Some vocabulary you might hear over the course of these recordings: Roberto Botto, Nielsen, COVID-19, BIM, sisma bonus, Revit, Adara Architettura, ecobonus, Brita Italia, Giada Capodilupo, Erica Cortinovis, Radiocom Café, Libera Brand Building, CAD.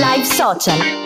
Live Social.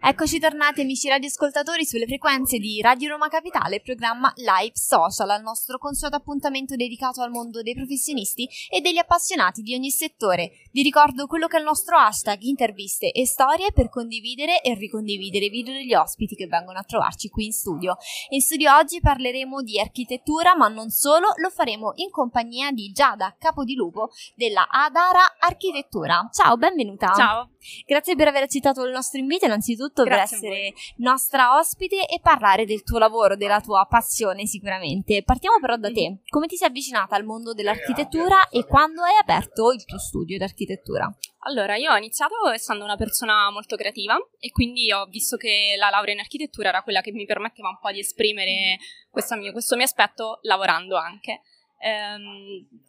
Eccoci tornati amici radioascoltatori sulle frequenze di Radio Roma Capitale, programma Live Social, al nostro consueto appuntamento dedicato al mondo dei professionisti e degli appassionati di ogni settore. Vi ricordo quello che è il nostro hashtag, interviste e storie per condividere e ricondividere i video degli ospiti che vengono a trovarci qui in studio. In studio oggi parleremo di architettura, ma non solo, lo faremo in compagnia di Giada Capodilupo della Adara Architettura. Ciao, benvenuta. Ciao. Grazie per aver accettato il nostro invito innanzitutto. Grazie per essere nostra ospite e parlare del tuo lavoro, della tua passione sicuramente. Partiamo però da te. Come ti sei avvicinata al mondo dell'architettura e quando hai aperto il tuo studio d'architettura? Allora, io ho iniziato essendo una persona molto creativa e quindi ho visto che la laurea in architettura era quella che mi permetteva un po' di esprimere questo mio aspetto lavorando anche.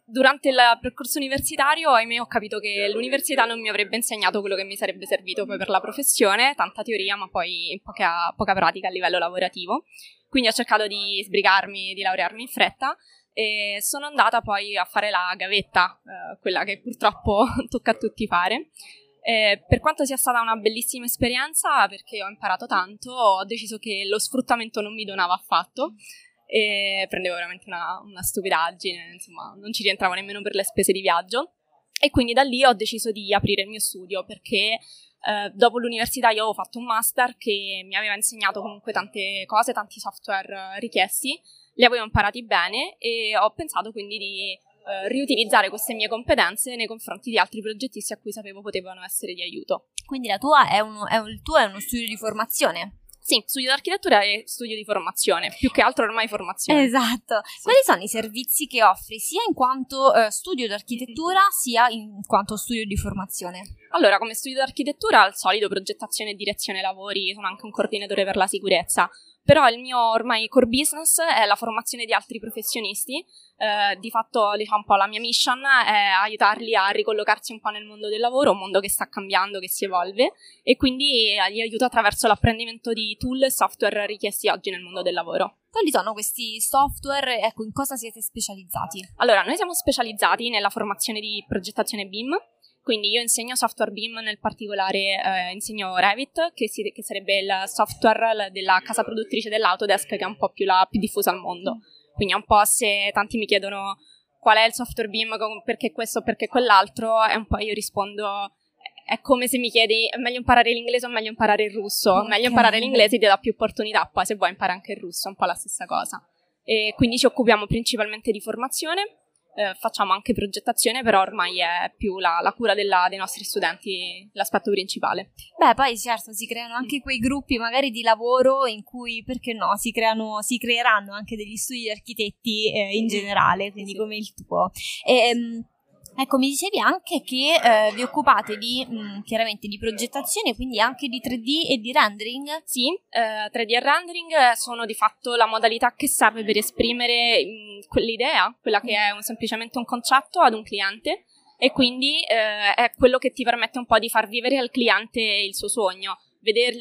Durante il percorso universitario, ahimè, ho capito che l'università non mi avrebbe insegnato quello che mi sarebbe servito poi per la professione, tanta teoria ma poi poca pratica a livello lavorativo, quindi ho cercato di sbrigarmi, di laurearmi in fretta e sono andata poi a fare la gavetta, quella che purtroppo tocca a tutti fare. Per quanto sia stata una bellissima esperienza, perché ho imparato tanto, ho deciso che lo sfruttamento non mi donava affatto e prendevo veramente una stupidaggine, insomma non ci rientravo nemmeno per le spese di viaggio, e quindi da lì ho deciso di aprire il mio studio, perché dopo l'università io avevo fatto un master che mi aveva insegnato comunque tante cose, tanti software richiesti, li avevo imparati bene e ho pensato quindi di riutilizzare queste mie competenze nei confronti di altri progettisti a cui sapevo potevano essere di aiuto. Quindi la tua il tuo è uno studio di formazione? Sì, studio di architettura e studio di formazione, più che altro ormai formazione. Esatto. Sì. Quali sono i servizi che offri sia in quanto studio di architettura sia in quanto studio di formazione? Allora, come studio di architettura al solito progettazione e direzione lavori, sono anche un coordinatore per la sicurezza, però il mio ormai core business è la formazione di altri professionisti. Di fatto, diciamo, un po' la mia mission è aiutarli a ricollocarsi un po' nel mondo del lavoro, un mondo che sta cambiando, che si evolve, e quindi li aiuto attraverso l'apprendimento di tool e software richiesti oggi nel mondo del lavoro. Quali sono questi software? Ecco, in cosa siete specializzati? Allora, noi siamo specializzati nella formazione di progettazione BIM, quindi io insegno software BIM, nel particolare insegno Revit, che sarebbe il software della casa produttrice dell'Autodesk, che è un po' più la più diffusa al mondo. Quindi è un po', se tanti mi chiedono qual è il software BIM, perché questo, perché quell'altro, è un po', io rispondo, è come se mi chiedi è meglio imparare l'inglese o meglio imparare il russo, okay. Meglio imparare l'inglese, ti dà più opportunità, poi se vuoi impara anche il russo, è un po' la stessa cosa. E quindi ci occupiamo principalmente di formazione, facciamo anche progettazione, però ormai è più la cura dei nostri studenti l'aspetto principale. Beh, poi certo si creano anche quei gruppi magari di lavoro in cui, perché no, si creeranno anche degli studi di architetti in generale, quindi come il tuo. Ecco, mi dicevi anche che vi occupate chiaramente di progettazione, quindi anche di 3D e di rendering? Sì, 3D e rendering sono di fatto la modalità che serve per esprimere quell'idea, quella che è semplicemente un concetto, ad un cliente, e quindi è quello che ti permette un po' di far vivere al cliente il suo sogno,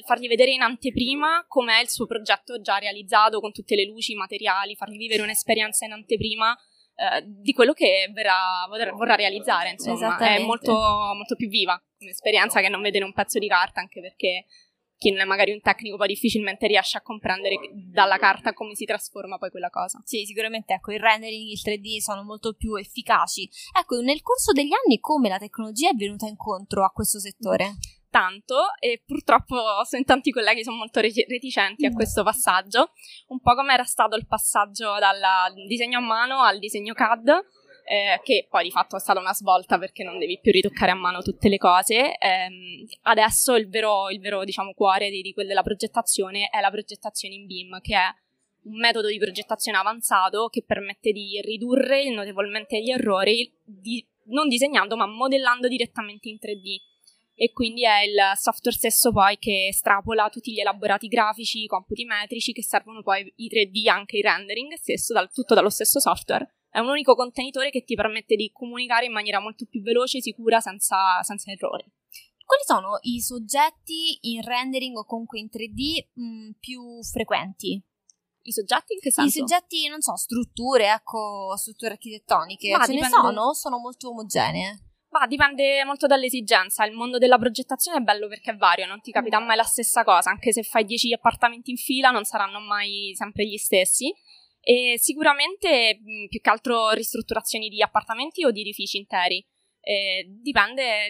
fargli vedere in anteprima com'è il suo progetto già realizzato, con tutte le luci, i materiali, fargli vivere un'esperienza in anteprima di quello che vorrà realizzare, insomma è molto, molto più viva un'esperienza che non vedere un pezzo di carta, anche perché chi non è magari un tecnico poi difficilmente riesce a comprendere dalla carta come si trasforma poi quella cosa. Sì, sicuramente, ecco, il rendering, il 3D sono molto più efficaci. Ecco, nel corso degli anni come la tecnologia è venuta incontro a questo settore? Tanto, e purtroppo sono tanti colleghi che sono molto reticenti a questo passaggio, un po' come era stato il passaggio dal disegno a mano al disegno CAD, che poi di fatto è stata una svolta perché non devi più ritoccare a mano tutte le cose. Adesso il vero diciamo, cuore di quella della progettazione è la progettazione in BIM, che è un metodo di progettazione avanzato che permette di ridurre notevolmente gli errori, non disegnando ma modellando direttamente in 3D. E quindi è il software stesso poi che estrapola tutti gli elaborati grafici, i computi metrici che servono poi i 3D, anche il rendering stesso, tutto dallo stesso software. È un unico contenitore che ti permette di comunicare in maniera molto più veloce e sicura, senza errori. Quali sono i soggetti in rendering o comunque in 3D più frequenti? I soggetti in che senso? I soggetti, non so, strutture architettoniche. Ma ce ne sono? Sono molto omogenee? Ma dipende molto dall'esigenza. Il mondo della progettazione è bello perché è vario, non ti capita mai la stessa cosa, anche se fai 10 appartamenti in fila non saranno mai sempre gli stessi. E sicuramente più che altro ristrutturazioni di appartamenti o di edifici interi, dipende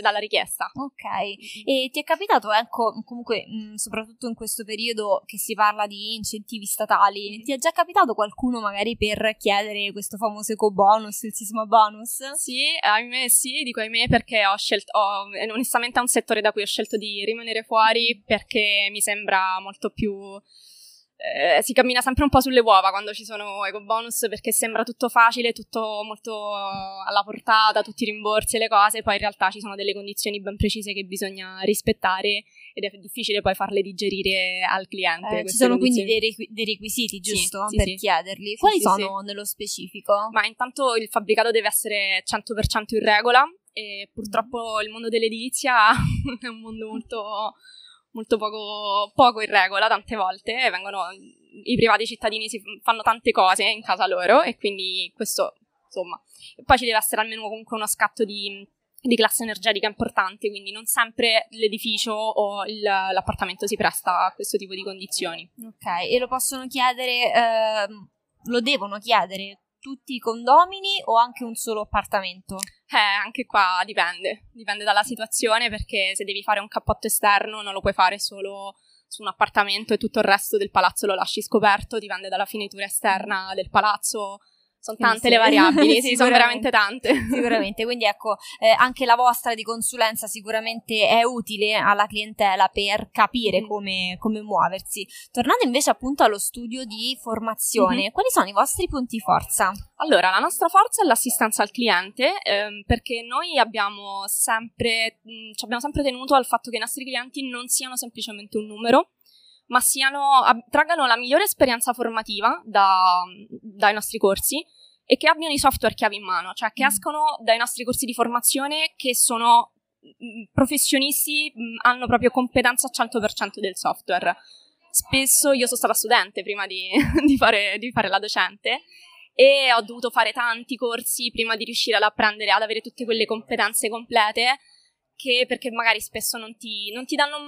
dalla richiesta. Ok, e ti è capitato, ecco, comunque soprattutto in questo periodo che si parla di incentivi statali, ti è già capitato qualcuno magari per chiedere questo famoso ecobonus, il sisma bonus? Sì, ahimè sì, dico ahimè perché onestamente è un settore da cui ho scelto di rimanere fuori perché mi sembra molto più... si cammina sempre un po' sulle uova quando ci sono ecobonus perché sembra tutto facile, tutto molto alla portata, tutti i rimborsi e le cose, poi in realtà ci sono delle condizioni ben precise che bisogna rispettare ed è difficile poi farle digerire al cliente. Ci sono quindi dei requisiti, giusto? Sì, per chiederli. Quali sono nello specifico? Ma intanto il fabbricato deve essere 100% in regola e purtroppo il mondo dell'edilizia è un mondo molto poco in regola. Tante volte i privati cittadini si fanno tante cose in casa loro e quindi questo, insomma, poi ci deve essere almeno comunque uno scatto di classe energetica importante, quindi non sempre l'edificio o l'appartamento si presta a questo tipo di condizioni. Ok, e lo possono chiedere, lo devono chiedere tutti i condomini o anche un solo appartamento? Anche qua dipende dalla situazione, perché se devi fare un cappotto esterno non lo puoi fare solo su un appartamento e tutto il resto del palazzo lo lasci scoperto, dipende dalla finitura esterna del palazzo. Sono tante le variabili, sì, sono veramente tante. Sicuramente, quindi ecco, anche la vostra di consulenza sicuramente è utile alla clientela per capire come muoversi. Tornando invece appunto allo studio di formazione, quali sono i vostri punti forza? Allora, la nostra forza è l'assistenza al cliente, perché noi ci abbiamo sempre tenuto al fatto che i nostri clienti non siano semplicemente un numero, ma traggano la migliore esperienza formativa dai nostri corsi e che abbiano i software chiave in mano, cioè che escono dai nostri corsi di formazione che sono professionisti, hanno proprio competenza al 100% del software. Spesso io sono stata studente prima di fare la docente e ho dovuto fare tanti corsi prima di riuscire ad avere tutte quelle competenze complete perché magari spesso non ti danno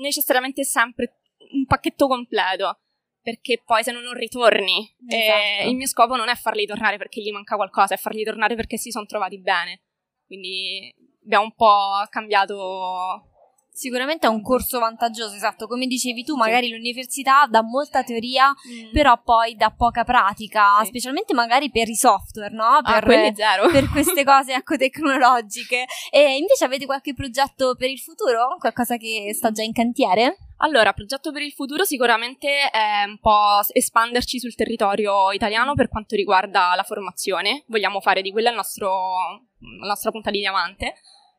necessariamente sempre un pacchetto completo, perché poi se no non ritorni. Esatto. Il mio scopo non è farli tornare perché gli manca qualcosa, è farli tornare perché si sono trovati bene, quindi abbiamo un po' cambiato. Sicuramente è un corso vantaggioso, esatto, come dicevi tu, magari l'università dà molta teoria, però poi dà poca pratica, specialmente magari per i software, no? Per queste cose, ecco, tecnologiche. E invece avete qualche progetto per il futuro? Qualcosa che sta già in cantiere? Allora, progetto per il futuro sicuramente è un po' espanderci sul territorio italiano per quanto riguarda la formazione. Vogliamo fare di quella la nostra punta di diamante.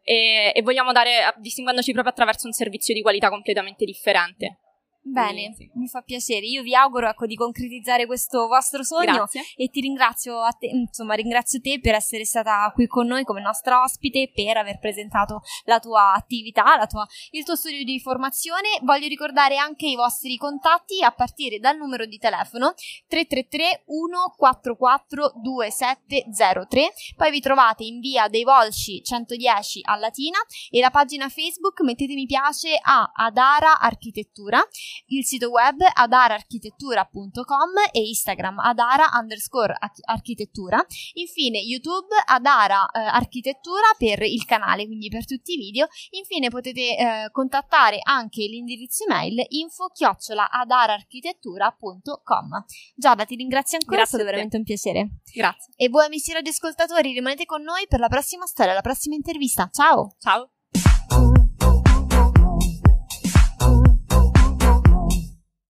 E vogliamo dare, distinguendoci proprio attraverso un servizio di qualità completamente differente. Bene, mi fa piacere. Io vi auguro, ecco, di concretizzare questo vostro sogno. Grazie. E ti ringrazio ringrazio te per essere stata qui con noi come nostra ospite, per aver presentato la tua attività, il tuo studio di formazione. Voglio ricordare anche i vostri contatti a partire dal numero di telefono 333 144 2703. Poi vi trovate in via dei Volsci 110 a Latina e la pagina Facebook, mettete mi piace a Adara Architettura. Il sito web adaraarchitettura.com e Instagram adara_architettura. Infine YouTube Adara Architettura per il canale, quindi per tutti i video. Infine potete contattare anche l'indirizzo email info@adaraarchitettura.com. Giada, ti ringrazio ancora, è stato veramente un piacere. Grazie. E voi amici radioascoltatori rimanete con noi per la prossima storia, la prossima intervista. Ciao! Ciao!